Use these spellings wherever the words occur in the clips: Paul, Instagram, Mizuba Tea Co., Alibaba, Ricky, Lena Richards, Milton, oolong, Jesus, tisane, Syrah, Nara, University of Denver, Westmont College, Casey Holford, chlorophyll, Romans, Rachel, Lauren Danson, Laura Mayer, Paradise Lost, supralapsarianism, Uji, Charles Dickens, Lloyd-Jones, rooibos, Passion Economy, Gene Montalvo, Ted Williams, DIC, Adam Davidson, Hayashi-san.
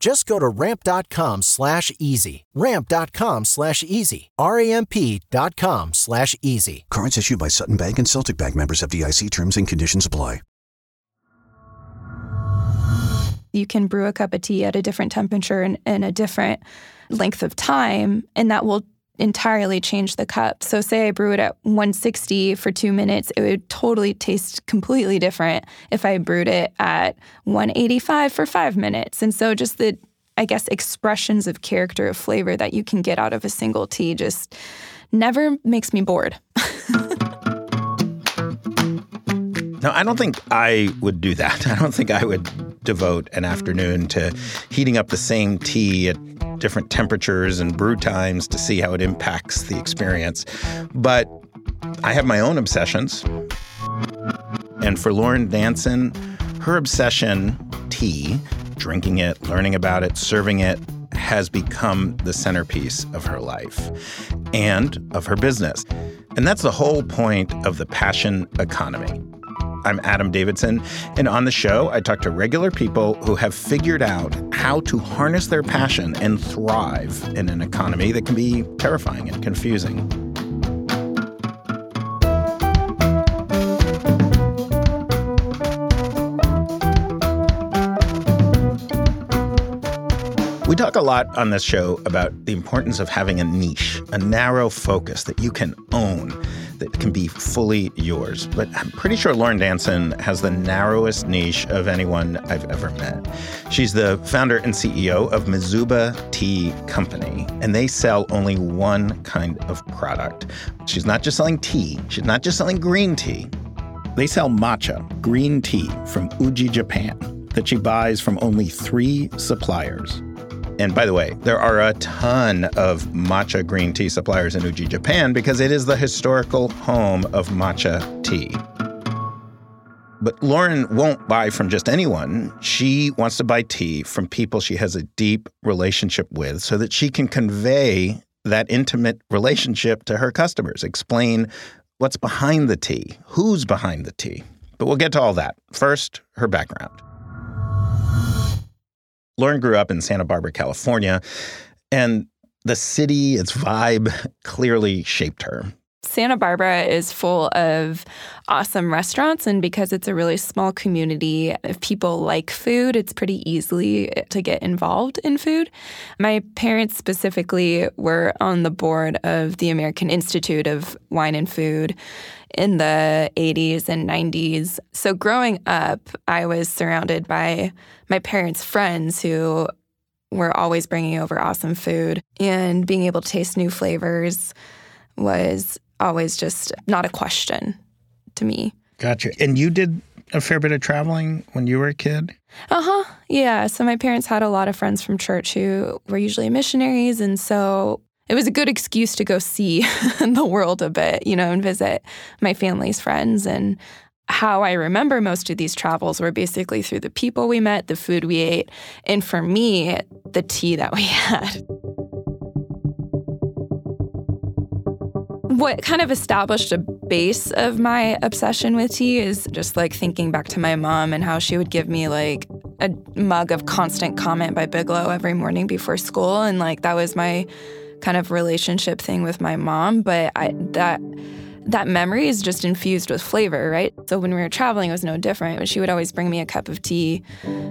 Just go to ramp.com/easy. Ramp.com/easy. RAMP.com/easy. Cards issued by Sutton Bank and Celtic Bank, members of DIC. Terms and conditions apply. You can brew a cup of tea at a different temperature and a different length of time, and that will entirely change the cup. So say I brew it at 160 for 2 minutes, it would totally taste completely different if I brewed it at 185 for 5 minutes. And so just the, I guess, expressions of character, of flavor that you can get out of a single tea just never makes me bored. No, I don't think I would do that. I don't think I would devote an afternoon to heating up the same tea at different temperatures and brew times to see how it impacts the experience. But I have my own obsessions. And for Lauren Danson, her obsession, tea, drinking it, learning about it, serving it, has become the centerpiece of her life and of her business. And that's the whole point of the Passion Economy. I'm Adam Davidson, and on the show, I talk to regular people who have figured out how to harness their passion and thrive in an economy that can be terrifying and confusing. We talk a lot on this show about the importance of having a niche, a narrow focus that you can own, that can be fully yours. But I'm pretty sure Lauren Danson has the narrowest niche of anyone I've ever met. She's the founder and CEO of Mizuba Tea Company, and they sell only one kind of product. She's not just selling tea. She's not just selling green tea. They sell matcha, green tea from Uji, Japan, that she buys from only 3 suppliers. And by the way, there are a ton of matcha green tea suppliers in Uji, Japan, because it is the historical home of matcha tea. But Lauren won't buy from just anyone. She wants to buy tea from people she has a deep relationship with so that she can convey that intimate relationship to her customers, explain what's behind the tea, who's behind the tea. But we'll get to all that. First, her background. Lauren grew up in Santa Barbara, California, and the city, its vibe, clearly shaped her. Santa Barbara is full of awesome restaurants, and because it's a really small community, if people like food, it's pretty easy to get involved in food. My parents specifically were on the board of the American Institute of Wine and Food in the 80s and 90s. So growing up, I was surrounded by my parents' friends who were always bringing over awesome food, and being able to taste new flavors was always just not a question to me. Gotcha. And you did a fair bit of traveling when you were a kid? Yeah. So my parents had a lot of friends from church who were usually missionaries, and so it was a good excuse to go see the world a bit, you know, and visit my family's friends. And how I remember most of these travels were basically through the people we met, the food we ate, and for me, the tea that we had. What kind of established a base of my obsession with tea is just like thinking back to my mom and how she would give me like a mug of Constant Comment by Bigelow every morning before school. And like that was my kind of relationship thing with my mom, but that memory is just infused with flavor, right? So when we were traveling, it was no different. She would always bring me a cup of tea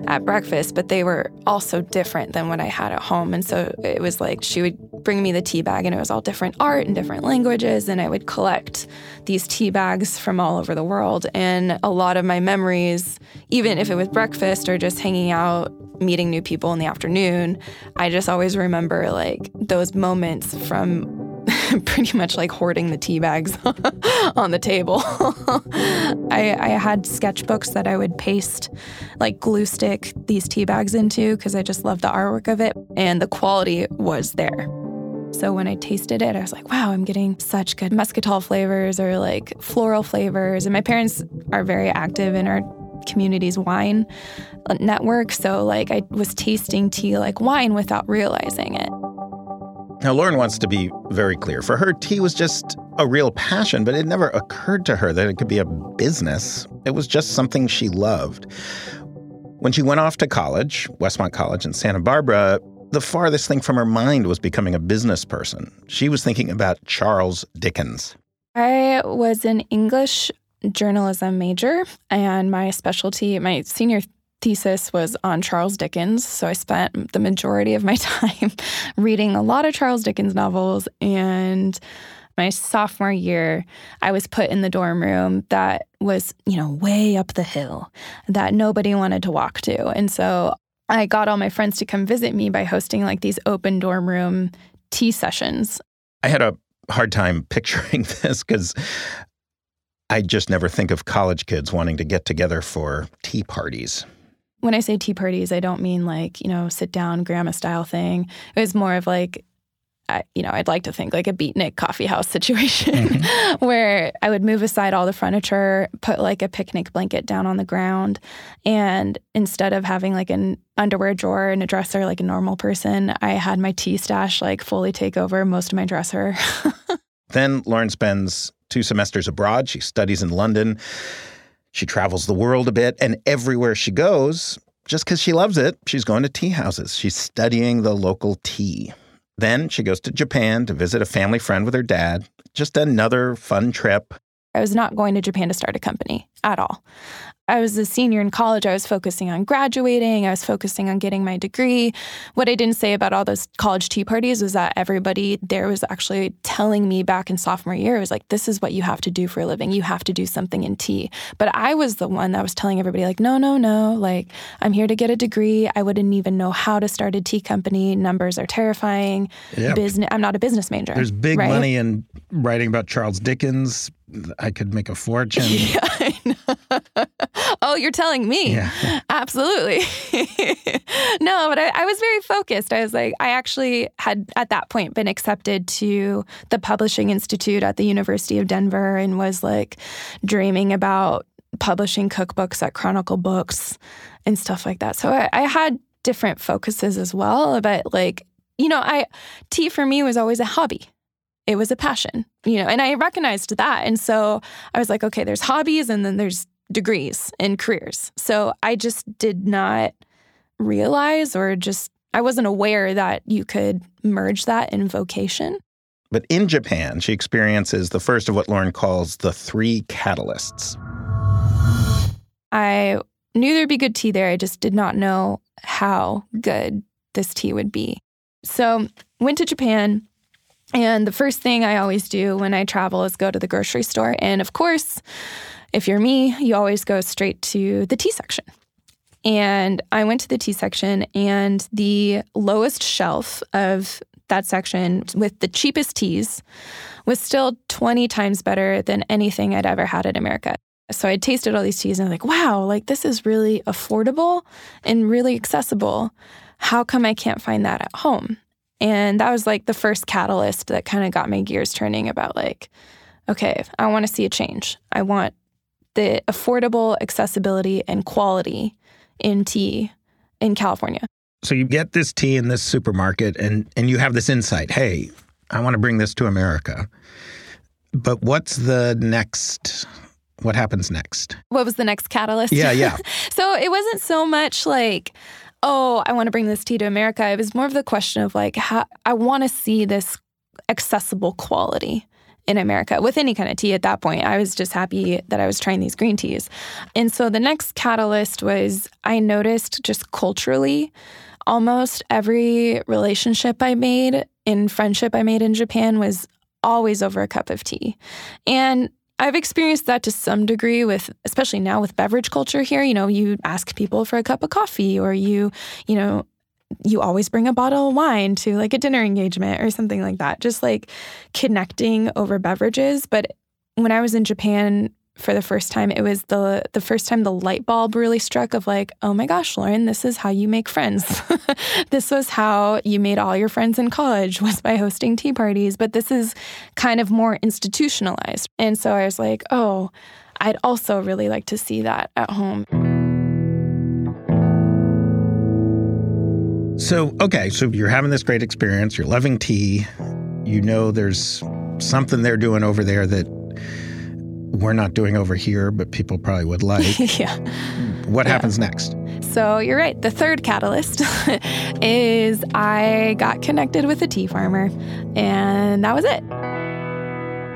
at breakfast, but they were also different than what I had at home. And so it was like she would bring me the tea bag, and it was all different art and different languages, and I would collect these tea bags from all over the world. And a lot of my memories, even if it was breakfast or just hanging out, meeting new people in the afternoon, I just always remember like those moments from pretty much like hoarding the tea bags on the table. I had sketchbooks that I would paste like glue stick these tea bags into because I just loved the artwork of it, and the quality was there. So when I tasted it, I was like, wow, I'm getting such good muscatel flavors or like floral flavors. And my parents are very active in our community's wine network. So like I was tasting tea like wine without realizing it. Now, Lauren wants to be very clear. For her, tea was just a real passion, but it never occurred to her that it could be a business. It was just something she loved. When she went off to college, Westmont College in Santa Barbara, the farthest thing from her mind was becoming a business person. She was thinking about Charles Dickens. I was an English journalism major, and my specialty, my senior thesis was on Charles Dickens, so I spent the majority of my time reading a lot of Charles Dickens novels, and my sophomore year, I was put in the dorm room that was, you know, way up the hill that nobody wanted to walk to, and so I got all my friends to come visit me by hosting like these open dorm room tea sessions. I had a hard time picturing this because I just never think of college kids wanting to get together for tea parties. When I say tea parties, I don't mean like, you know, sit down, grandma style thing. It was more of like, you know, I'd like to think like a beatnik coffee house situation where I would move aside all the furniture, put like a picnic blanket down on the ground. And instead of having like an underwear drawer and a dresser like a normal person, I had my tea stash like fully take over most of my dresser. Then Lauren spends 2 semesters abroad. She studies in London. She travels the world a bit, and everywhere she goes, just because she loves it, she's going to tea houses. She's studying the local tea. Then she goes to Japan to visit a family friend with her dad. Just another fun trip. I was not going to Japan to start a company at all. I was a senior in college. I was focusing on graduating. I was focusing on getting my degree. What I didn't say about all those college tea parties was that everybody there was actually telling me back in sophomore year, it was like, this is what you have to do for a living. You have to do something in tea. But I was the one that was telling everybody like, no, like I'm here to get a degree. I wouldn't even know how to start a tea company. Numbers are terrifying. Yep. I'm not a business major. There's big money in writing about Charles Dickens. I could make a fortune. Yeah, I know. Oh, you're telling me. Yeah. Absolutely. No, but I was very focused. I was like, I actually had at that point been accepted to the Publishing Institute at the University of Denver and was like dreaming about publishing cookbooks at Chronicle Books and stuff like that. So I had different focuses as well. But like, you know, tea for me was always a hobby. It was a passion, you know, and I recognized that. And so I was like, okay, there's hobbies and then there's degrees and careers. So I just did not realize I wasn't aware that you could merge that in vocation. But in Japan, she experiences the first of what Lauren calls the 3 catalysts. I knew there'd be good tea there. I just did not know how good this tea would be. So went to Japan. And the first thing I always do when I travel is go to the grocery store. And of course, if you're me, you always go straight to the tea section. And I went to the tea section, and the lowest shelf of that section with the cheapest teas was still 20 times better than anything I'd ever had in America. So I tasted all these teas and I'm like, wow, like this is really affordable and really accessible. How come I can't find that at home? And that was like the first catalyst that kind of got my gears turning about like, okay, I want to see a change. I want the affordable accessibility and quality in tea in California. So you get this tea in this supermarket and you have this insight, hey, I want to bring this to America. But what happens next? What was the next catalyst? Yeah. So it wasn't so much like, oh, I want to bring this tea to America. It was more of the question of like, how, I want to see this accessible quality in America with any kind of tea at that point. I was just happy that I was trying these green teas. And so the next catalyst was I noticed just culturally, almost every relationship I made in friendship I made in Japan was always over a cup of tea. And I've experienced that to some degree with, especially now with beverage culture here, you know, you ask people for a cup of coffee or you always bring a bottle of wine to like a dinner engagement or something like that, just like connecting over beverages. But when I was in Japan for the first time, it was the first time the light bulb really struck of like, oh my gosh, Lauren, this is how you make friends. This was how you made all your friends in college, was by hosting tea parties. But this is kind of more institutionalized. And so I was like, oh, I'd also really like to see that at home. So, okay, so you're having this great experience. You're loving tea. You know there's something they're doing over there that we're not doing over here, but people probably would like. Yeah. What happens next? So you're right. The third catalyst is I got connected with a tea farmer, and that was it.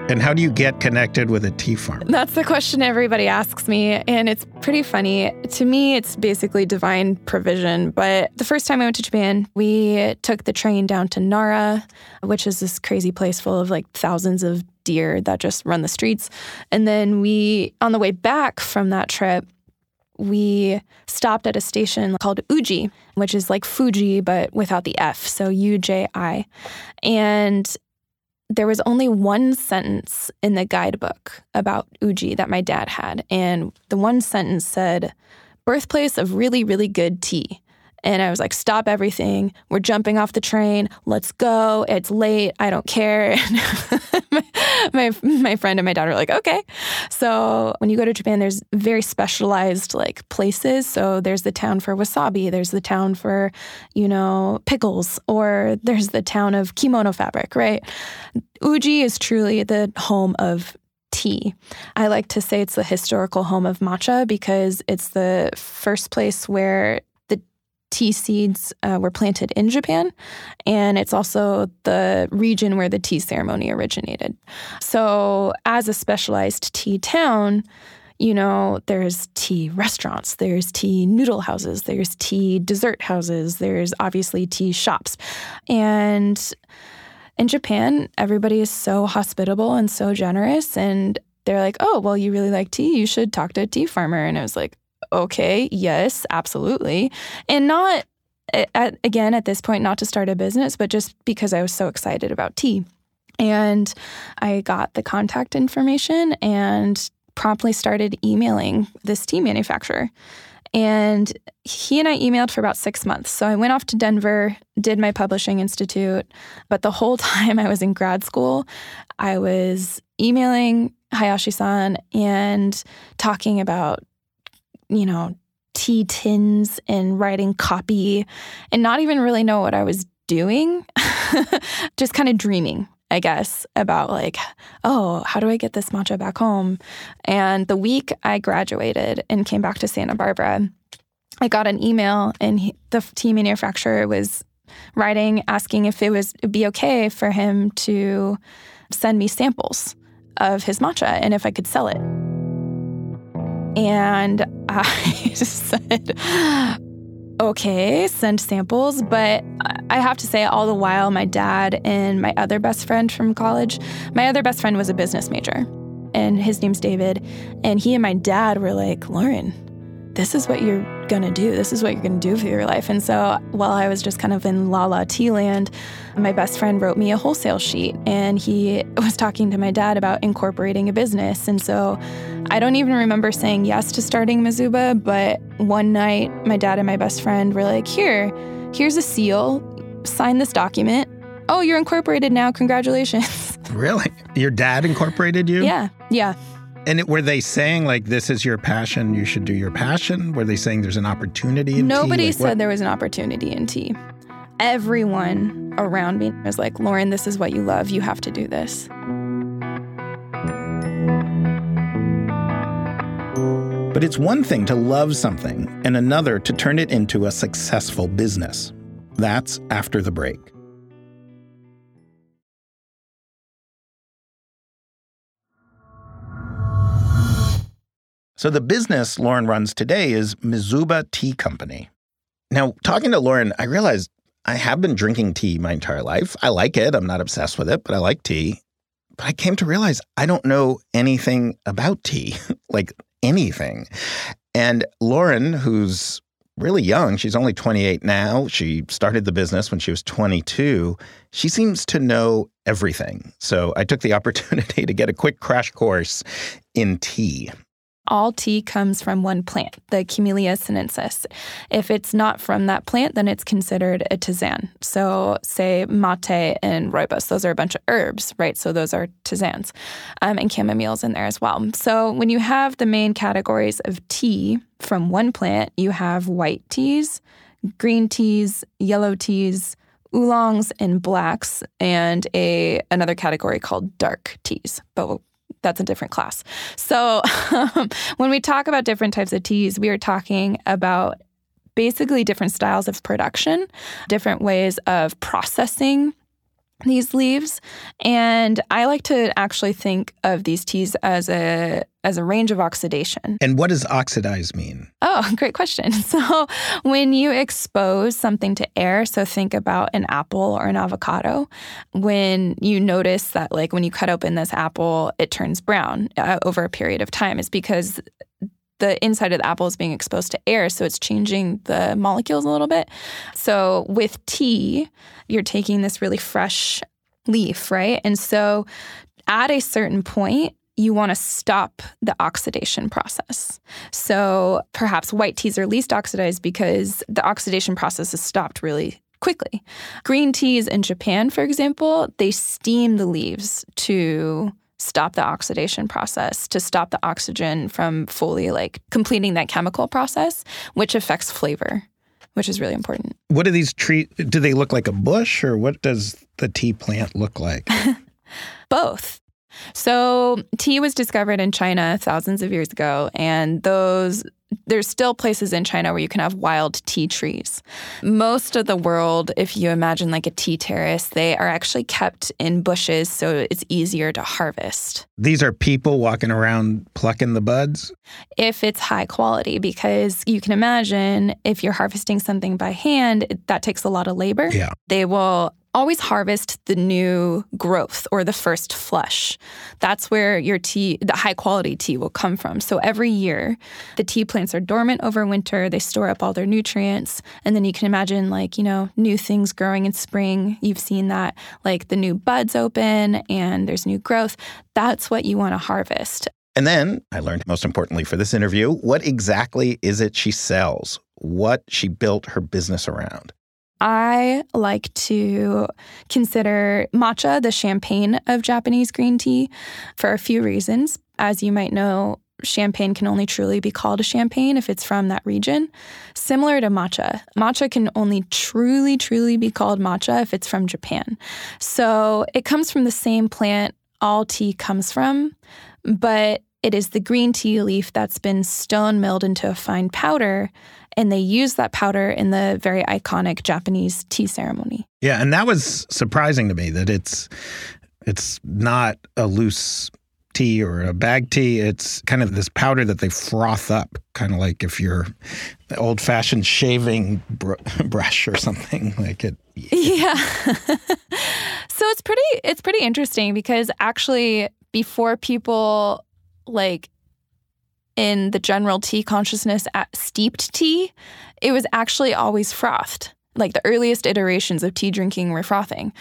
And how do you get connected with a tea farmer? That's the question everybody asks me, and it's pretty funny. To me, it's basically divine provision. But the first time I went to Japan, we took the train down to Nara, which is this crazy place full of like thousands of deer that just run the streets. And then on the way back from that trip, we stopped at a station called Uji, which is like Fuji, but without the F, so Uji. And there was only one sentence in the guidebook about Uji that my dad had. And the one sentence said, birthplace of really, really good tea. And I was like, stop everything. We're jumping off the train. Let's go. It's late. I don't care. my friend and my daughter were like, okay. So when you go to Japan, there's very specialized like places. So there's the town for wasabi. There's the town for, you know, pickles. Or there's the town of kimono fabric, right? Uji is truly the home of tea. I like to say it's the historical home of matcha because it's the first place where tea seeds were planted in Japan, and it's also the region where the tea ceremony originated. So as a specialized tea town, you know, there's tea restaurants, there's tea noodle houses, there's tea dessert houses, there's obviously tea shops. And in Japan, everybody is so hospitable and so generous, and they're like, oh, well, you really like tea, you should talk to a tea farmer. And I was like, okay, yes, absolutely. And not, again, at this point, not to start a business, but just because I was so excited about tea. And I got the contact information and promptly started emailing this tea manufacturer. And he and I emailed for about 6 months. So I went off to Denver, did my Publishing Institute. But the whole time I was in grad school, I was emailing Hayashi-san and talking about, you know, tea tins and writing copy and not even really know what I was doing, just kind of dreaming, I guess, about like, oh, how do I get this matcha back home? And the week I graduated and came back to Santa Barbara, I got an email, and the tea manufacturer was writing, asking if it'd be okay for him to send me samples of his matcha and if I could sell it. And I just said, okay, send samples. But I have to say, all the while, my dad and my other best friend from college, my other best friend was a business major, and his name's David. And he and my dad were like, Lauren, this is what you're going to do. This is what you're going to do for your life. And so while I was just kind of in la-la tea land, my best friend wrote me a wholesale sheet, and he was talking to my dad about incorporating a business. And so I don't even remember saying yes to starting Mizuba, but one night my dad and my best friend were like, here's a seal, sign this document. Oh, you're incorporated now. Congratulations. Really? Your dad incorporated you? Yeah. And were they saying, like, this is your passion, you should do your passion? Were they saying there's an opportunity in tea? Nobody said there was an opportunity in tea. Everyone around me was like, Lauren, this is what you love. You have to do this. But it's one thing to love something and another to turn it into a successful business. That's after the break. So the business Lauren runs today is Mizuba Tea Company. Now, talking to Lauren, I realized I have been drinking tea my entire life. I like it. I'm not obsessed with it, but I like tea. But I came to realize I don't know anything about tea, like anything. And Lauren, who's really young, she's only 28 now. She started the business when she was 22. She seems to know everything. So I took the opportunity to get a quick crash course in tea. All tea comes from one plant, the Camellia sinensis. If it's not from that plant, then it's considered a tisane. So say mate and rooibos, those are a bunch of herbs, right? So those are tisanes, and chamomile's in there as well. So when you have the main categories of tea from one plant, you have white teas, green teas, yellow teas, oolongs, and blacks, and another category called dark teas, but that's a different class. So when we talk about different types of teas, we are talking about basically different styles of production, different ways of processing these leaves. And I like to actually think of these teas as a range of oxidation. And what does oxidize mean? Oh, great question. So when you expose something to air, so think about an apple or an avocado, when you notice that like when you cut open this apple, it turns brown over a period of time, it's because the inside of the apple is being exposed to air, so it's changing the molecules a little bit. So with tea, you're taking this really fresh leaf, right? And so at a certain point, you want to stop the oxidation process. So perhaps white teas are least oxidized because the oxidation process is stopped really quickly. Green teas in Japan, for example, they steam the leaves to stop the oxidation process, to stop the oxygen from fully like completing that chemical process, which affects flavor, which is really important. What do these trees, do they look like a bush or what does the tea plant look like? Both. So tea was discovered in China thousands of years ago, and there's still places in China where you can have wild tea trees. Most of the world, if you imagine like a tea terrace, they are actually kept in bushes so it's easier to harvest. These are people walking around plucking the buds? If it's high quality, because you can imagine if you're harvesting something by hand, that takes a lot of labor. Yeah. They will always harvest the new growth or the first flush. That's where your tea, the high quality tea, will come from. So every year, the tea plants are dormant over winter. They store up all their nutrients. And then you can imagine like, you know, new things growing in spring. You've seen that, like the new buds open and there's new growth. That's what you want to harvest. And then I learned, most importantly for this interview, what exactly is it she sells? What she built her business around? I like to consider matcha the champagne of Japanese green tea for a few reasons. As you might know, champagne can only truly be called a champagne if it's from that region. Similar to matcha, matcha can only truly, truly be called matcha if it's from Japan. So it comes from the same plant all tea comes from, but it is the green tea leaf that's been stone milled into a fine powder, and they use that powder in the very iconic Japanese tea ceremony. Yeah, and that was surprising to me that it's not a loose tea or a bag tea. It's kind of this powder that they froth up, kind of like if you're an old-fashioned shaving brush or something like it. Yeah. So it's pretty interesting because actually before people like in the general tea consciousness, steeped tea, it was actually always frothed. Like the earliest iterations of tea drinking were frothing.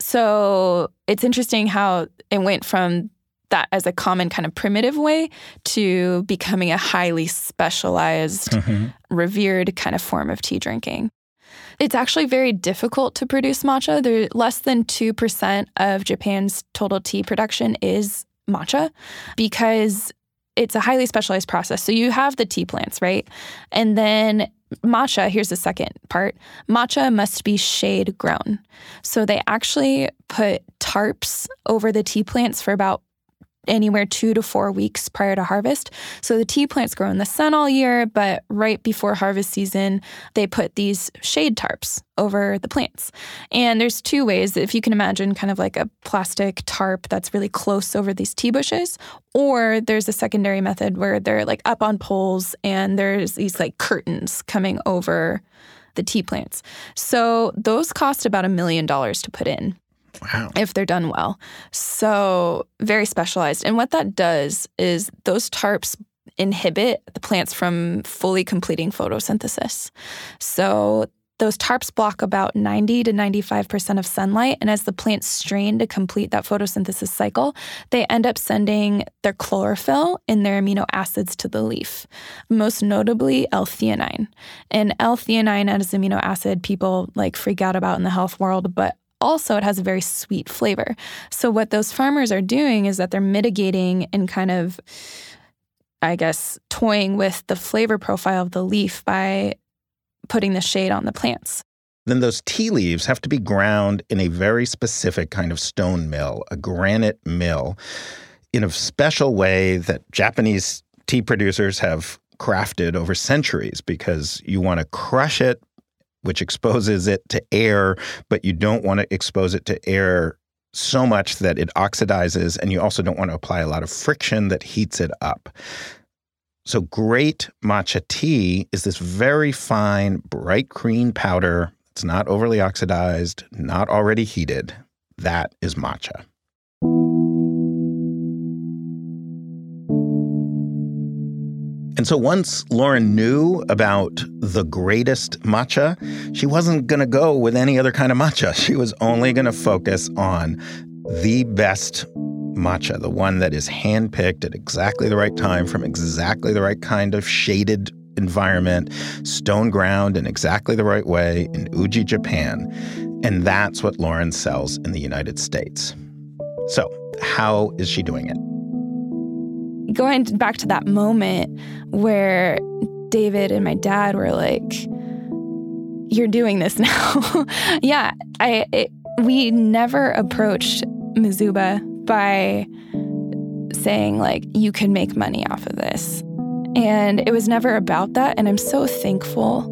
So it's interesting how it went from that as a common kind of primitive way to becoming a highly specialized, revered kind of form of tea drinking. It's actually very difficult to produce matcha. Less than 2% of Japan's total tea production is matcha because it's a highly specialized process. So you have the tea plants, right? And then matcha, here's the second part, matcha must be shade grown. So they actually put tarps over the tea plants for about anywhere 2 to 4 weeks prior to harvest. So the tea plants grow in the sun all year, but right before harvest season, they put these shade tarps over the plants. And there's two ways. If you can imagine kind of like a plastic tarp that's really close over these tea bushes, or there's a secondary method where they're like up on poles and there's these like curtains coming over the tea plants. So those cost about $1 million to put in. Wow. If they're done well. So very specialized. And what that does is those tarps inhibit the plants from fully completing photosynthesis. So those tarps block about 90 to 95% of sunlight. And as the plants strain to complete that photosynthesis cycle, they end up sending their chlorophyll and their amino acids to the leaf, most notably L-theanine. And L-theanine as amino acid, people like freak out about in the health world, but also, it has a very sweet flavor. So what those farmers are doing is that they're mitigating and kind of, I guess, toying with the flavor profile of the leaf by putting the shade on the plants. Then those tea leaves have to be ground in a very specific kind of stone mill, a granite mill, in a special way that Japanese tea producers have crafted over centuries, because you want to crush it, which exposes it to air, but you don't want to expose it to air so much that it oxidizes, and you also don't want to apply a lot of friction that heats it up. So great matcha tea is this very fine, bright green powder. It's not overly oxidized, not already heated. That is matcha. And so once Lauren knew about the greatest matcha, she wasn't going to go with any other kind of matcha. She was only going to focus on the best matcha, the one that is handpicked at exactly the right time from exactly the right kind of shaded environment, stone ground in exactly the right way in Uji, Japan. And that's what Lauren sells in the United States. So how is she doing it? Going back to that moment where David and my dad were like, you're doing this now. Yeah, we never approached Mizuba by saying, like, you can make money off of this. And it was never about that. And I'm so thankful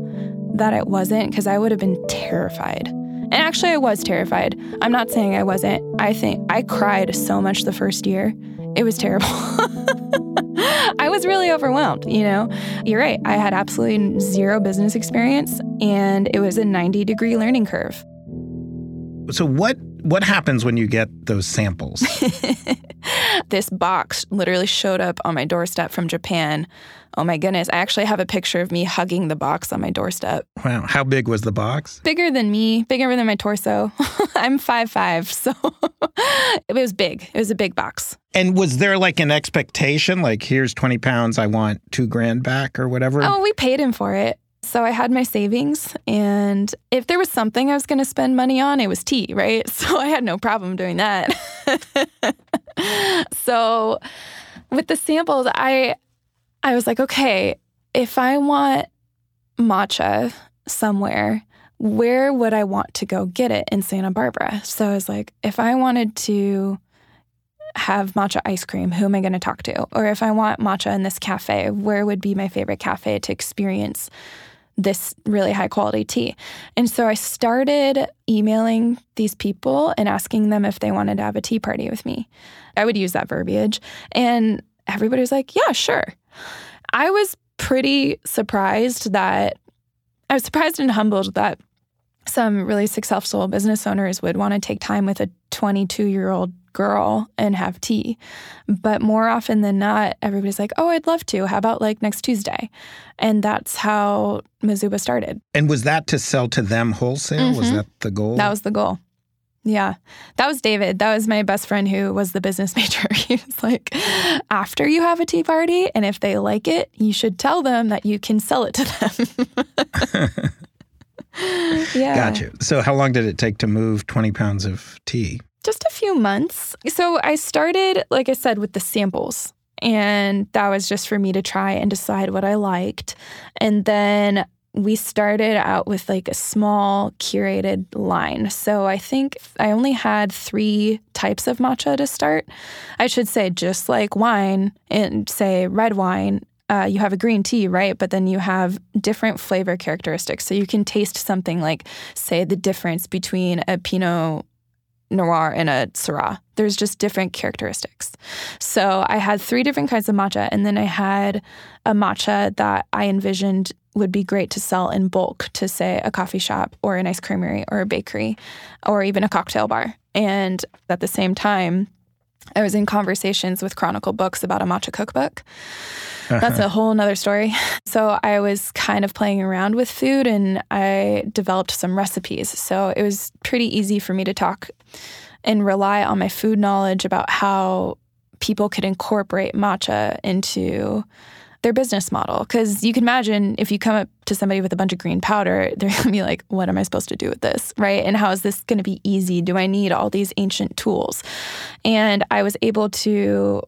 that it wasn't, because I would have been terrified. And actually, I was terrified. I'm not saying I wasn't. I think I cried so much the first year. It was terrible. I was really overwhelmed, you know. You're right. I had absolutely zero business experience, and it was a 90-degree learning curve. So what happens when you get those samples? This box literally showed up on my doorstep from Japan. Oh, my goodness. I actually have a picture of me hugging the box on my doorstep. Wow. How big was the box? Bigger than me, bigger than my torso. I'm 5'5", so it was big. It was a big box. And was there like an expectation, like, here's 20 pounds, I want $2,000 back or whatever? Oh, we paid him for it. So I had my savings, and if there was something I was going to spend money on, it was tea, right? So I had no problem doing that. So with the samples, I was like, okay, if I want matcha somewhere, where would I want to go get it in Santa Barbara? So I was like, if I wanted to have matcha ice cream, who am I going to talk to? Or if I want matcha in this cafe, where would be my favorite cafe to experience this really high quality tea? And so I started emailing these people and asking them if they wanted to have a tea party with me. I would use that verbiage. And everybody was like, yeah, sure. I was pretty surprised that, I was surprised and humbled that some really successful business owners would want to take time with a 22-year-old girl and have tea. But more often than not, everybody's like, oh, I'd love to. How about like next Tuesday? And that's how Mizuba started. And was that to sell to them wholesale? Mm-hmm. Was that the goal? That was the goal. Yeah. That was David. That was my best friend who was the business major. He was like, after you have a tea party, and if they like it, you should tell them that you can sell it to them. Yeah. Gotcha. So how long did it take to move 20 pounds of tea? Just a few months. So I started, like I said, with the samples. And that was just for me to try and decide what I liked. And then we started out with like a small curated line. So I think I only had 3 types of matcha to start. I should say, just like wine, and say red wine, you have a green tea, right? But then you have different flavor characteristics. So you can taste something like, say, the difference between a Pinot Noir and a Syrah. There's just different characteristics. So I had 3 different kinds of matcha, and then I had a matcha that I envisioned would be great to sell in bulk to, say, a coffee shop or an ice creamery or a bakery or even a cocktail bar. And at the same time, I was in conversations with Chronicle Books about a matcha cookbook. That's a whole nother story. So I was kind of playing around with food and I developed some recipes. So it was pretty easy for me to talk and rely on my food knowledge about how people could incorporate matcha into their business model. Because you can imagine if you come up to somebody with a bunch of green powder, they're going to be like, what am I supposed to do with this, right? And how is this going to be easy? Do I need all these ancient tools? And I was able to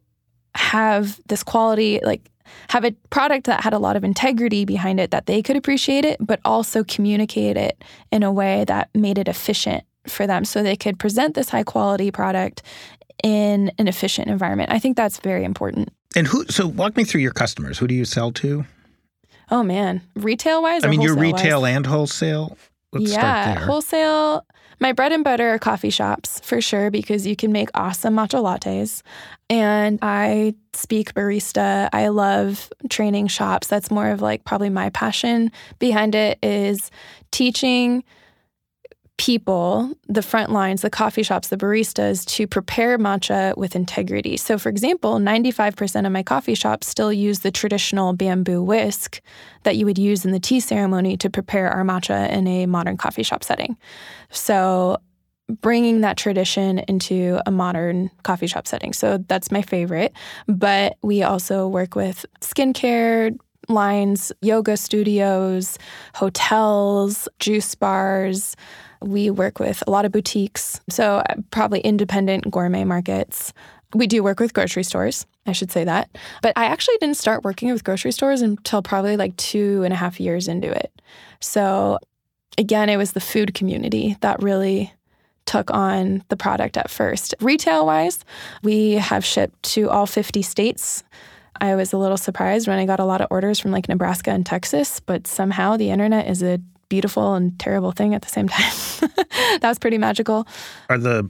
have this quality, like have a product that had a lot of integrity behind it that they could appreciate it, but also communicate it in a way that made it efficient for them so they could present this high quality product in an efficient environment. I think that's very important. And who? So walk me through your customers. Who do you sell to? Oh, man. Retail-wise or wholesale-wise? I mean, you're retail and wholesale. Let's start there. Wholesale. My bread and butter are coffee shops, for sure, because you can make awesome matcha lattes. And I speak barista. I love training shops. That's more of like probably my passion behind it is teaching people, the front lines, the coffee shops, the baristas, to prepare matcha with integrity. So, for example, 95% of my coffee shops still use the traditional bamboo whisk that you would use in the tea ceremony to prepare our matcha in a modern coffee shop setting. So bringing that tradition into a modern coffee shop setting. So that's my favorite. But we also work with skincare lines, yoga studios, hotels, juice bars. We work with a lot of boutiques, so probably independent gourmet markets. We do work with grocery stores, I should say that. But I actually didn't start working with grocery stores until probably like 2.5 years into it. So again, it was the food community that really took on the product at first. Retail-wise, we have shipped to all 50 states. I was a little surprised when I got a lot of orders from like Nebraska and Texas, but somehow the internet is a beautiful and terrible thing at the same time. That was pretty magical. Are the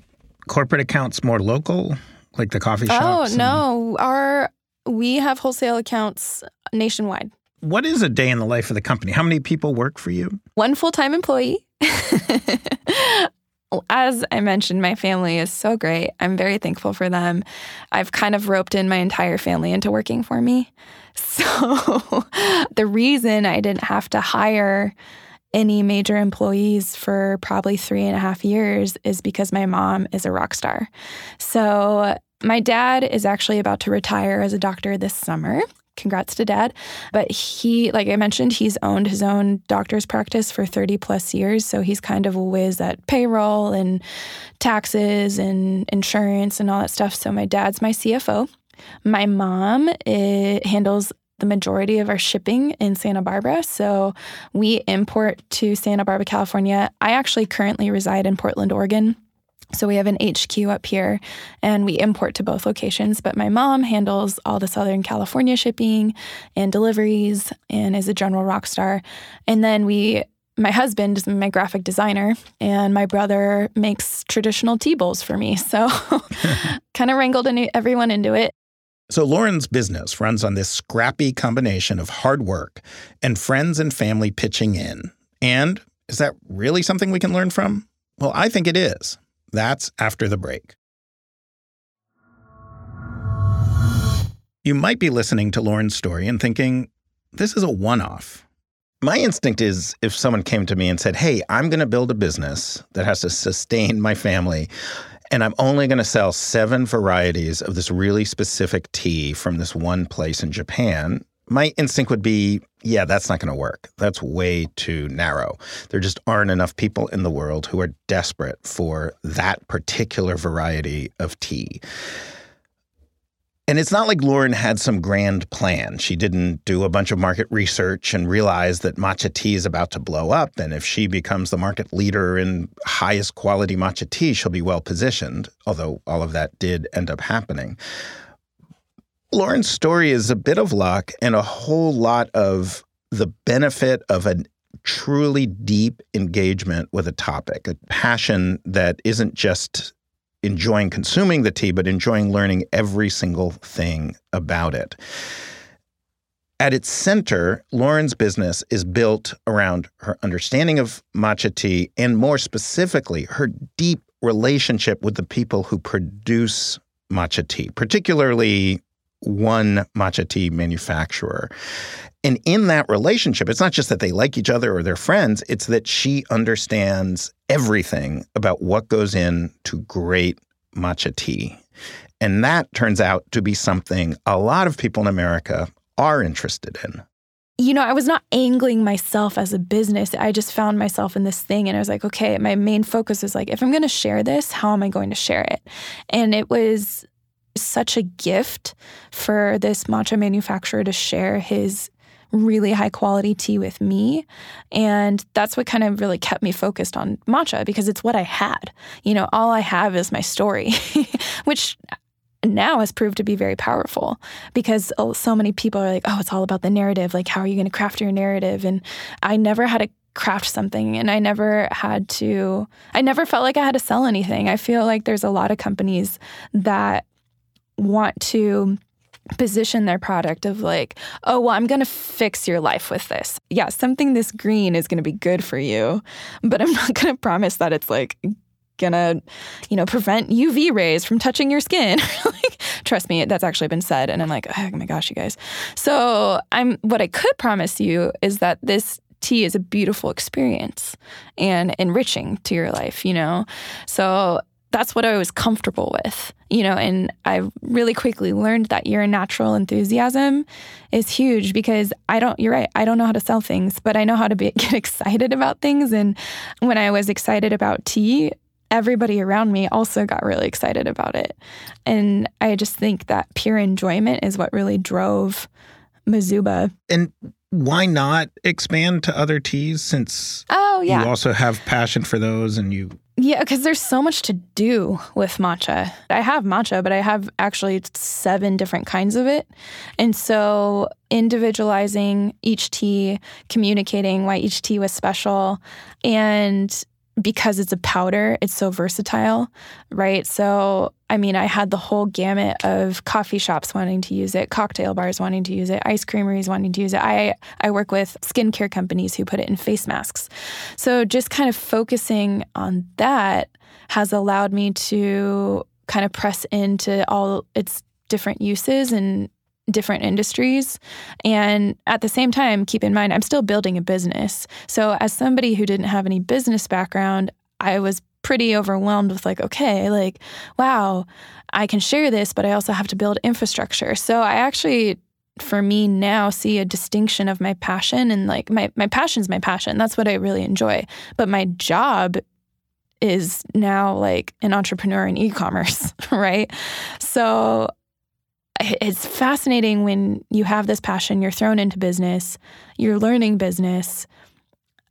corporate accounts more local, like the coffee shops? Oh, no. We have wholesale accounts nationwide. What is a day in the life of the company? How many people work for you? One full-time employee. As I mentioned, my family is so great. I'm very thankful for them. I've kind of roped in my entire family into working for me. So the reason I didn't have to hire any major employees for probably 3.5 years is because my mom is a rock star. So my dad is actually about to retire as a doctor this summer. Congrats to Dad. But he, like I mentioned, he's owned his own doctor's practice for 30 plus years. So he's kind of a whiz at payroll and taxes and insurance and all that stuff. So my dad's my CFO. My mom handles the majority of our shipping in Santa Barbara. So we import to Santa Barbara, California. I actually currently reside in Portland, Oregon. So we have an HQ up here, and we import to both locations. But my mom handles all the Southern California shipping and deliveries and is a general rock star. And then my husband is my graphic designer, and my brother makes traditional tea bowls for me. So kind of wrangled everyone into it. So Lauren's business runs on this scrappy combination of hard work and friends and family pitching in. And is that really something we can learn from? Well, I think it is. That's after the break. You might be listening to Lauren's story and thinking, this is a one-off. My instinct is if someone came to me and said, hey, I'm going to build a business that has to sustain my family, and I'm only going to sell 7 varieties of this really specific tea from this one place in Japan— my instinct would be, yeah, that's not going to work. That's way too narrow. There just aren't enough people in the world who are desperate for that particular variety of tea. And it's not like Lauren had some grand plan. She didn't do a bunch of market research and realize that matcha tea is about to blow up. And if she becomes the market leader in highest quality matcha tea, she'll be well positioned, although all of that did end up happening. Lauren's story is a bit of luck and a whole lot of the benefit of a truly deep engagement with a topic, a passion that isn't just enjoying consuming the tea, but enjoying learning every single thing about it. At its center, Lauren's business is built around her understanding of matcha tea and, more specifically, her deep relationship with the people who produce matcha tea, particularly one matcha tea manufacturer. And in that relationship, it's not just that they like each other or they're friends, it's that she understands everything about what goes into great matcha tea. And that turns out to be something a lot of people in America are interested in. You know, I was not angling myself as a business. I just found myself in this thing and I was like, okay, my main focus is like, if I'm going to share this, how am I going to share it? And it was such a gift for this matcha manufacturer to share his really high quality tea with me. And that's what kind of really kept me focused on matcha, because it's what I had. You know, all I have is my story, which now has proved to be very powerful, because so many people are like, oh, it's all about the narrative. Like, how are you going to craft your narrative? And I never had to craft something, and I never felt like I had to sell anything. I feel like there's a lot of companies that want to position their product of like, oh, well, I'm going to fix your life with this. Yeah, something this green is going to be good for you, but I'm not going to promise that it's like gonna, you know, prevent UV rays from touching your skin. Like, trust me, that's actually been said. And I'm like, oh my gosh, you guys. So what I could promise you is that this tea is a beautiful experience and enriching to your life, you know? So that's what I was comfortable with, you know? And I really quickly learned that your natural enthusiasm is huge, because you're right, I don't know how to sell things, but I know how to get excited about things. And when I was excited about tea, everybody around me also got really excited about it. And I just think that pure enjoyment is what really drove Mizuba. And why not expand to other teas, since you also have passion for those and you... Yeah, because there's so much to do with matcha. I have matcha, but I have actually 7 different kinds of it. And so individualizing each tea, communicating why each tea was special, and... because it's a powder, it's so versatile, right? So, I mean, I had the whole gamut of coffee shops wanting to use it, cocktail bars wanting to use it, ice creameries wanting to use it. I work with skincare companies who put it in face masks. So just kind of focusing on that has allowed me to kind of press into all its different uses and different industries. And at the same time, keep in mind, I'm still building a business. So as somebody who didn't have any business background, I was pretty overwhelmed with like, okay, like, wow, I can share this, but I also have to build infrastructure. So I actually, for me now, see a distinction of my passion, and like my passion's my passion. That's what I really enjoy. But my job is now like an entrepreneur in e-commerce, right? So it's fascinating when you have this passion, you're thrown into business, you're learning business.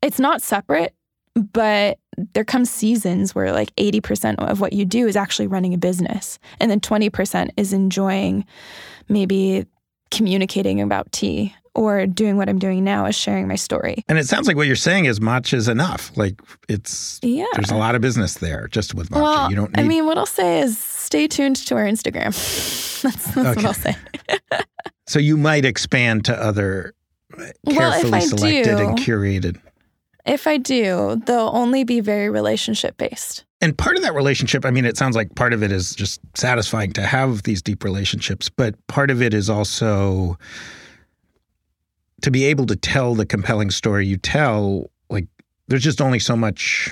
It's not separate, but there come seasons where like 80% of what you do is actually running a business. And then 20% is enjoying maybe communicating about tea, or doing what I'm doing now is sharing my story. And it sounds like what you're saying is matcha is enough. Like there's a lot of business there just with matcha. Well, you don't need... I mean, what I'll say is stay tuned to our Instagram. That's what I'll say. So you might expand to other carefully selected and curated. If I do, they'll only be very relationship-based. And part of that relationship, I mean, it sounds like part of it is just satisfying to have these deep relationships, but part of it is also... to be able to tell the compelling story you tell, like, there's just only so much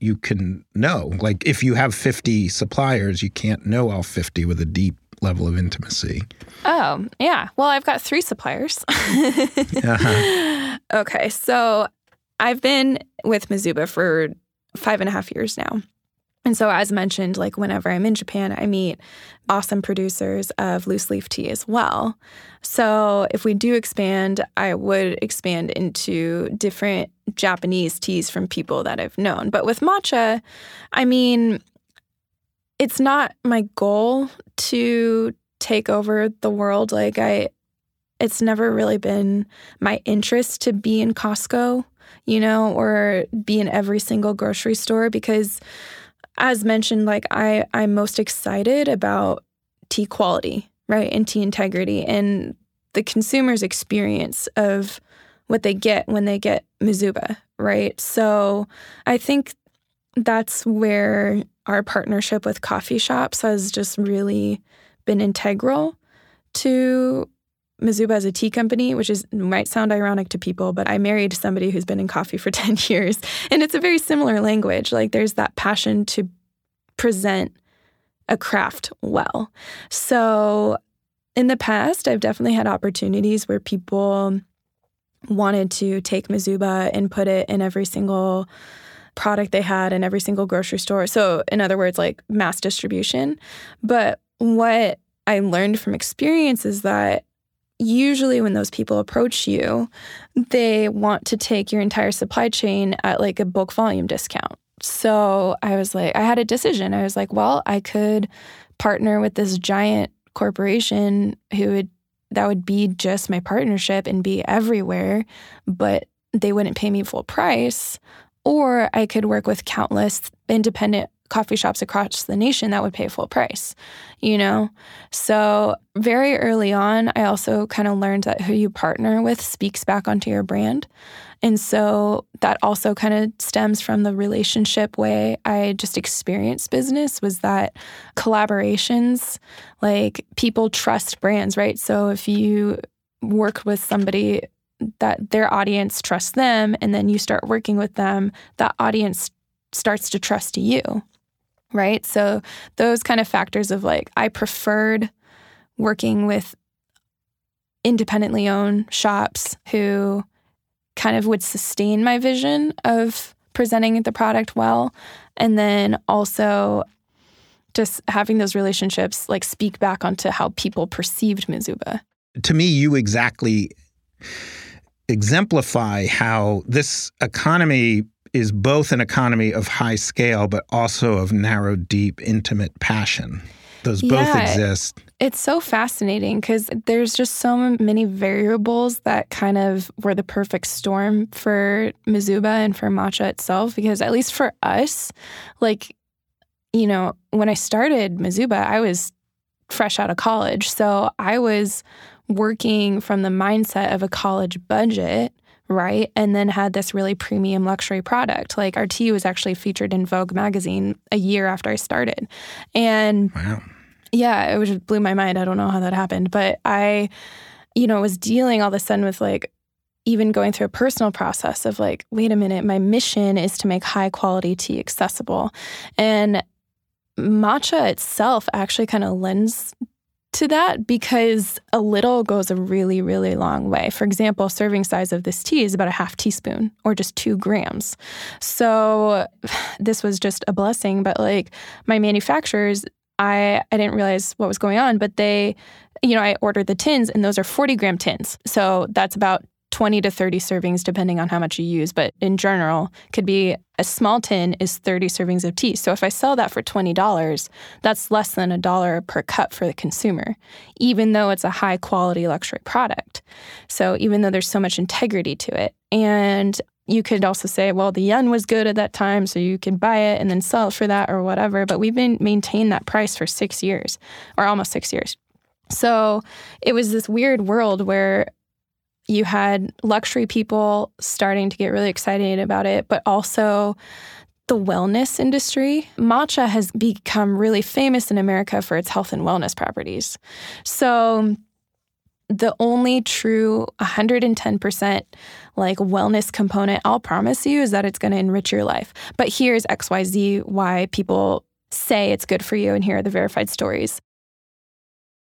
you can know. Like, if you have 50 suppliers, you can't know all 50 with a deep level of intimacy. Oh, yeah. Well, I've got 3 suppliers. Uh-huh. Okay, so I've been with Mizuba for 5.5 years now. And so, as mentioned, like whenever I'm in Japan, I meet awesome producers of loose leaf tea as well. So if we do expand, I would expand into different Japanese teas from people that I've known. But with matcha, I mean, it's not my goal to take over the world. Like it's never really been my interest to be in Costco, you know, or be in every single grocery store, because as mentioned, like I'm most excited about tea quality, right, and tea integrity. And the consumer's experience of what they get when they get Mizuba, right? So I think that's where our partnership with coffee shops has just really been integral to Mizuba as a tea company, which is might sound ironic to people, but I married somebody who's been in coffee for 10 years. And it's a very similar language. Like there's that passion to present a craft well. So in the past, I've definitely had opportunities where people wanted to take Mizuba and put it in every single product they had in every single grocery store. So in other words, like mass distribution. But what I learned from experience is that usually when those people approach you, they want to take your entire supply chain at like a bulk volume discount. So I was like, I had a decision. I was like, well, I could partner with this giant corporation that would be just my partnership and be everywhere, but they wouldn't pay me full price. Or I could work with countless independent coffee shops across the nation that would pay full price, you know? So very early on, I also kind of learned that who you partner with speaks back onto your brand. And so that also kind of stems from the relationship way I just experienced business, was that collaborations, like people trust brands, right? So if you work with somebody that their audience trusts them, and then you start working with them, that audience starts to trust you, right? So those kind of factors of like, I preferred working with independently owned shops who kind of would sustain my vision of presenting the product well. And then also just having those relationships like speak back onto how people perceived Mizuba. To me, you exactly exemplify how this economy is both an economy of high scale, but also of narrow, deep, intimate passion. Those both exist. It's so fascinating because there's just so many variables that kind of were the perfect storm for Mizuba and for matcha itself. Because at least for us, like, you know, when I started Mizuba, I was fresh out of college. So I was working from the mindset of a college budget, right? And then had this really premium luxury product. Like our tea was actually featured in Vogue magazine a year after I started. And wow. Yeah, it just blew my mind. I don't know how that happened. But I, you know, was dealing all of a sudden with like even going through a personal process of like, wait a minute, my mission is to make high quality tea accessible. And matcha itself actually kind of lends to that because a little goes a really, really long way. For example, serving size of this tea is about a half teaspoon or just 2 grams. So this was just a blessing, but like my manufacturers, I didn't realize what was going on, but they, you know, I ordered the tins and those are 40 gram tins. So that's about 20 to 30 servings, depending on how much you use. But in general, could be a small tin is 30 servings of tea. So if I sell that for $20, that's less than $1 per cup for the consumer, even though it's a high quality luxury product. So even though there's so much integrity to it. And you could also say, well, the yen was good at that time, so you could buy it and then sell it for that or whatever. But we've been maintained that price for 6 years or almost 6 years. So it was this weird world where you had luxury people starting to get really excited about it, but also the wellness industry. Matcha has become really famous in America for its health and wellness properties. So the only true 110% like wellness component, I'll promise you, is that it's going to enrich your life. But here's XYZ why people say it's good for you, and here are the verified stories.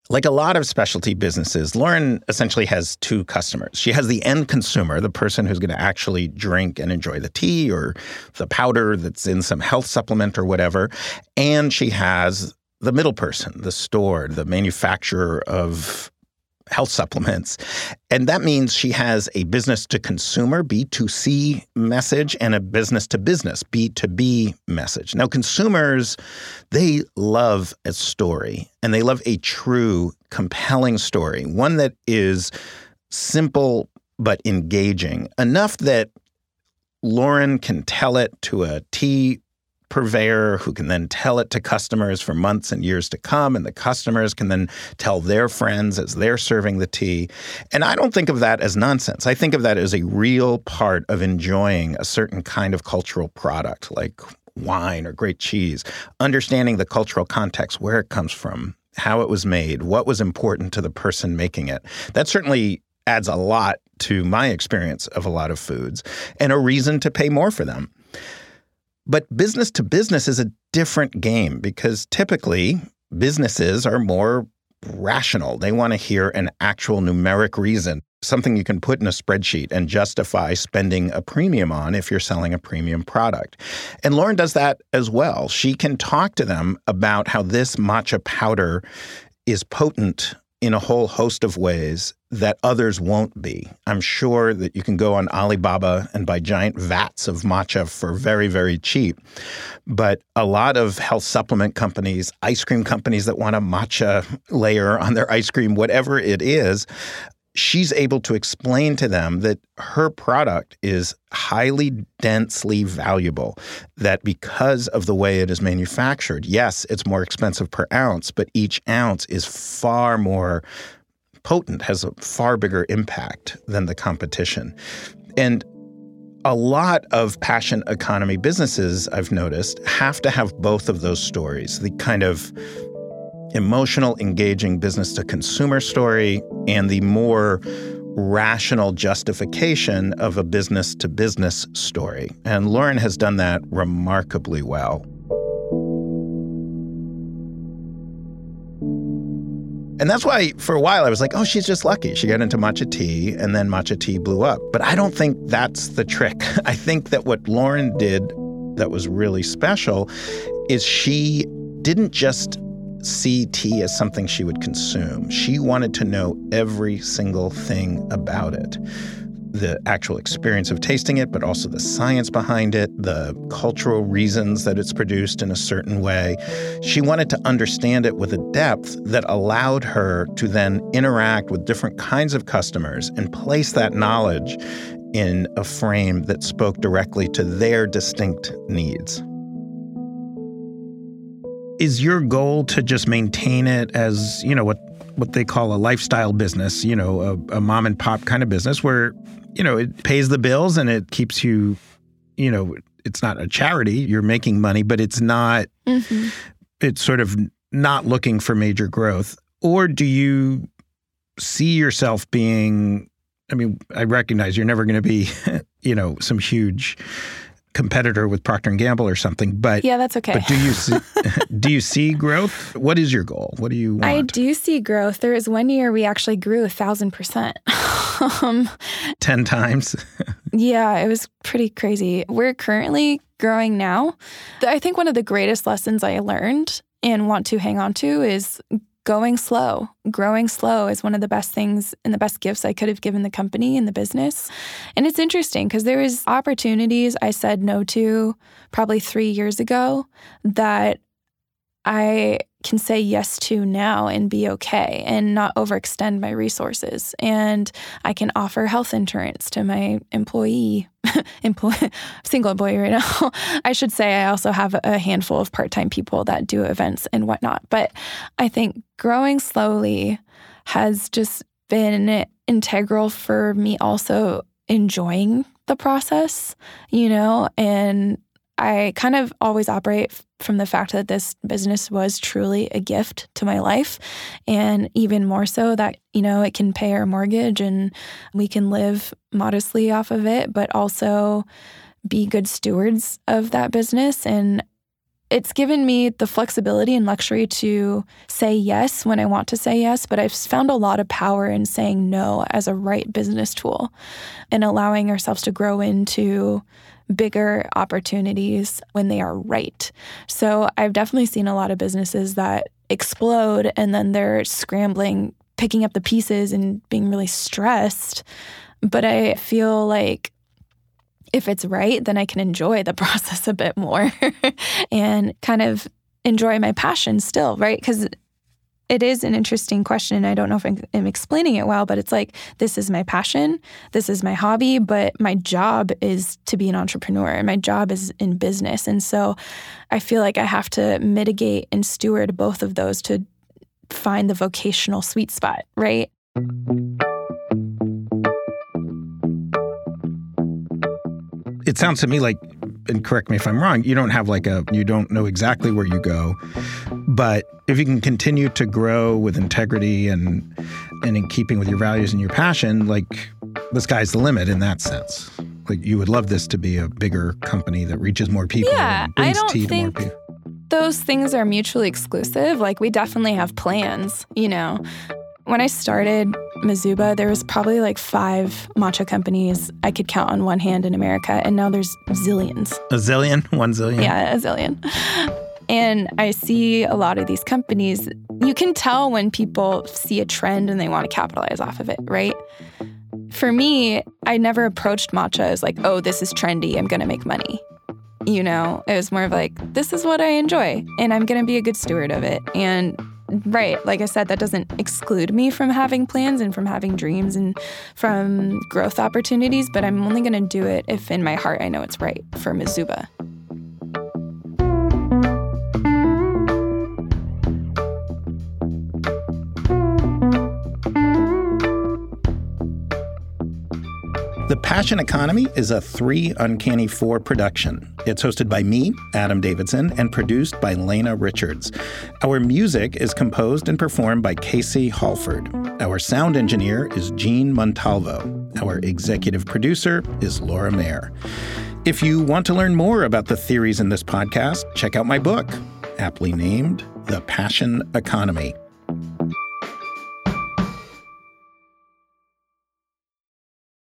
Like a lot of specialty businesses, Lauren essentially has two customers. She has the end consumer, the person who's going to actually drink and enjoy the tea or the powder that's in some health supplement or whatever. And she has the middle person, the store, the manufacturer of health supplements. And that means she has a business-to-consumer, B2C message, and a business-to-business, B2B message. Now, consumers, they love a story, and they love a true, compelling story, one that is simple but engaging, enough that Lauren can tell it to a tea purveyor who can then tell it to customers for months and years to come, and the customers can then tell their friends as they're serving the tea. And I don't think of that as nonsense. I think of that as a real part of enjoying a certain kind of cultural product, like wine or great cheese, understanding the cultural context, where it comes from, how it was made, what was important to the person making it. That certainly adds a lot to my experience of a lot of foods and a reason to pay more for them. But business to business is a different game because typically businesses are more rational. They want to hear an actual numeric reason, something you can put in a spreadsheet and justify spending a premium on if you're selling a premium product. And Lauren does that as well. She can talk to them about how this matcha powder is potent in a whole host of ways that others won't be. I'm sure that you can go on Alibaba and buy giant vats of matcha for very, very cheap. But a lot of health supplement companies, ice cream companies that want a matcha layer on their ice cream, whatever it is, she's able to explain to them that her product is highly densely valuable, that because of the way it is manufactured, yes, it's more expensive per ounce, but each ounce is far more potent, has a far bigger impact than the competition. And a lot of passion economy businesses, I've noticed, have to have both of those stories, the kind of emotional, engaging business-to-consumer story, and the more rational justification of a business-to-business story. And Lauren has done that remarkably well. And that's why, for a while, I was like, oh, she's just lucky. She got into matcha tea, and then matcha tea blew up. But I don't think that's the trick. I think that what Lauren did that was really special is she didn't just see tea as something she would consume. She wanted to know every single thing about it. The actual experience of tasting it, but also the science behind it, the cultural reasons that it's produced in a certain way. She wanted to understand it with a depth that allowed her to then interact with different kinds of customers and place that knowledge in a frame that spoke directly to their distinct needs. Is your goal to just maintain it as, you know, what they call a lifestyle business, you know, a mom and pop kind of business where, you know, it pays the bills and it keeps you, you know, it's not a charity, you're making money, but it's not, it's sort of not looking for major growth? Or do you see yourself being, I mean, I recognize you're never going to be, you know, some huge competitor with Procter Gamble or something, but yeah, that's okay. But do you see growth? What is your goal? What do you want? I do see growth. There was one year we actually grew 1,000%. 10 times. Yeah, it was pretty crazy. We're currently growing now. I think one of the greatest lessons I learned and want to hang on to is going slow. Growing slow is one of the best things and the best gifts I could have given the company and the business. And it's interesting because there was opportunities I said no to probably 3 years ago that I can say yes to now and be okay and not overextend my resources. And I can offer health insurance to my single employee right now. I should say I also have a handful of part-time people that do events and whatnot. But I think growing slowly has just been integral for me also enjoying the process, you know, and I kind of always operate from the fact that this business was truly a gift to my life. And even more so that, you know, it can pay our mortgage and we can live modestly off of it, but also be good stewards of that business. And it's given me the flexibility and luxury to say yes when I want to say yes, but I've found a lot of power in saying no as a right business tool and allowing ourselves to grow into bigger opportunities when they are right. So I've definitely seen a lot of businesses that explode and then they're scrambling, picking up the pieces and being really stressed. But I feel like if it's right, then I can enjoy the process a bit more and kind of enjoy my passion still, right? Because It is an interesting question, and I don't know if I'm explaining it well, but it's like, this is my passion, this is my hobby, but my job is to be an entrepreneur, and my job is in business. And so I feel like I have to mitigate and steward both of those to find the vocational sweet spot, right? It sounds to me like, and correct me if I'm wrong, you don't have like you don't know exactly where you go, but if you can continue to grow with integrity and in keeping with your values and your passion, like the sky's the limit in that sense. Like you would love this to be a bigger company that reaches more people. Yeah, and brings tea to more people. Those things are mutually exclusive. Like we definitely have plans, you know. When I started Mizuba, there was probably like 5 matcha companies I could count on one hand in America, and now there's zillions. A zillion? 1 zillion? Yeah, a zillion. And I see a lot of these companies. You can tell when people see a trend and they want to capitalize off of it, right? For me, I never approached matcha as like, oh, this is trendy, I'm going to make money. You know, it was more of like, this is what I enjoy, and I'm going to be a good steward of it. And right, like I said, that doesn't exclude me from having plans and from having dreams and from growth opportunities, but I'm only going to do it if in my heart I know it's right for Mizuba. The Passion Economy is a 3 Uncanny 4 production. It's hosted by me, Adam Davidson, and produced by Lena Richards. Our music is composed and performed by Casey Holford. Our sound engineer is Gene Montalvo. Our executive producer is Laura Mayer. If you want to learn more about the theories in this podcast, check out my book, aptly named The Passion Economy.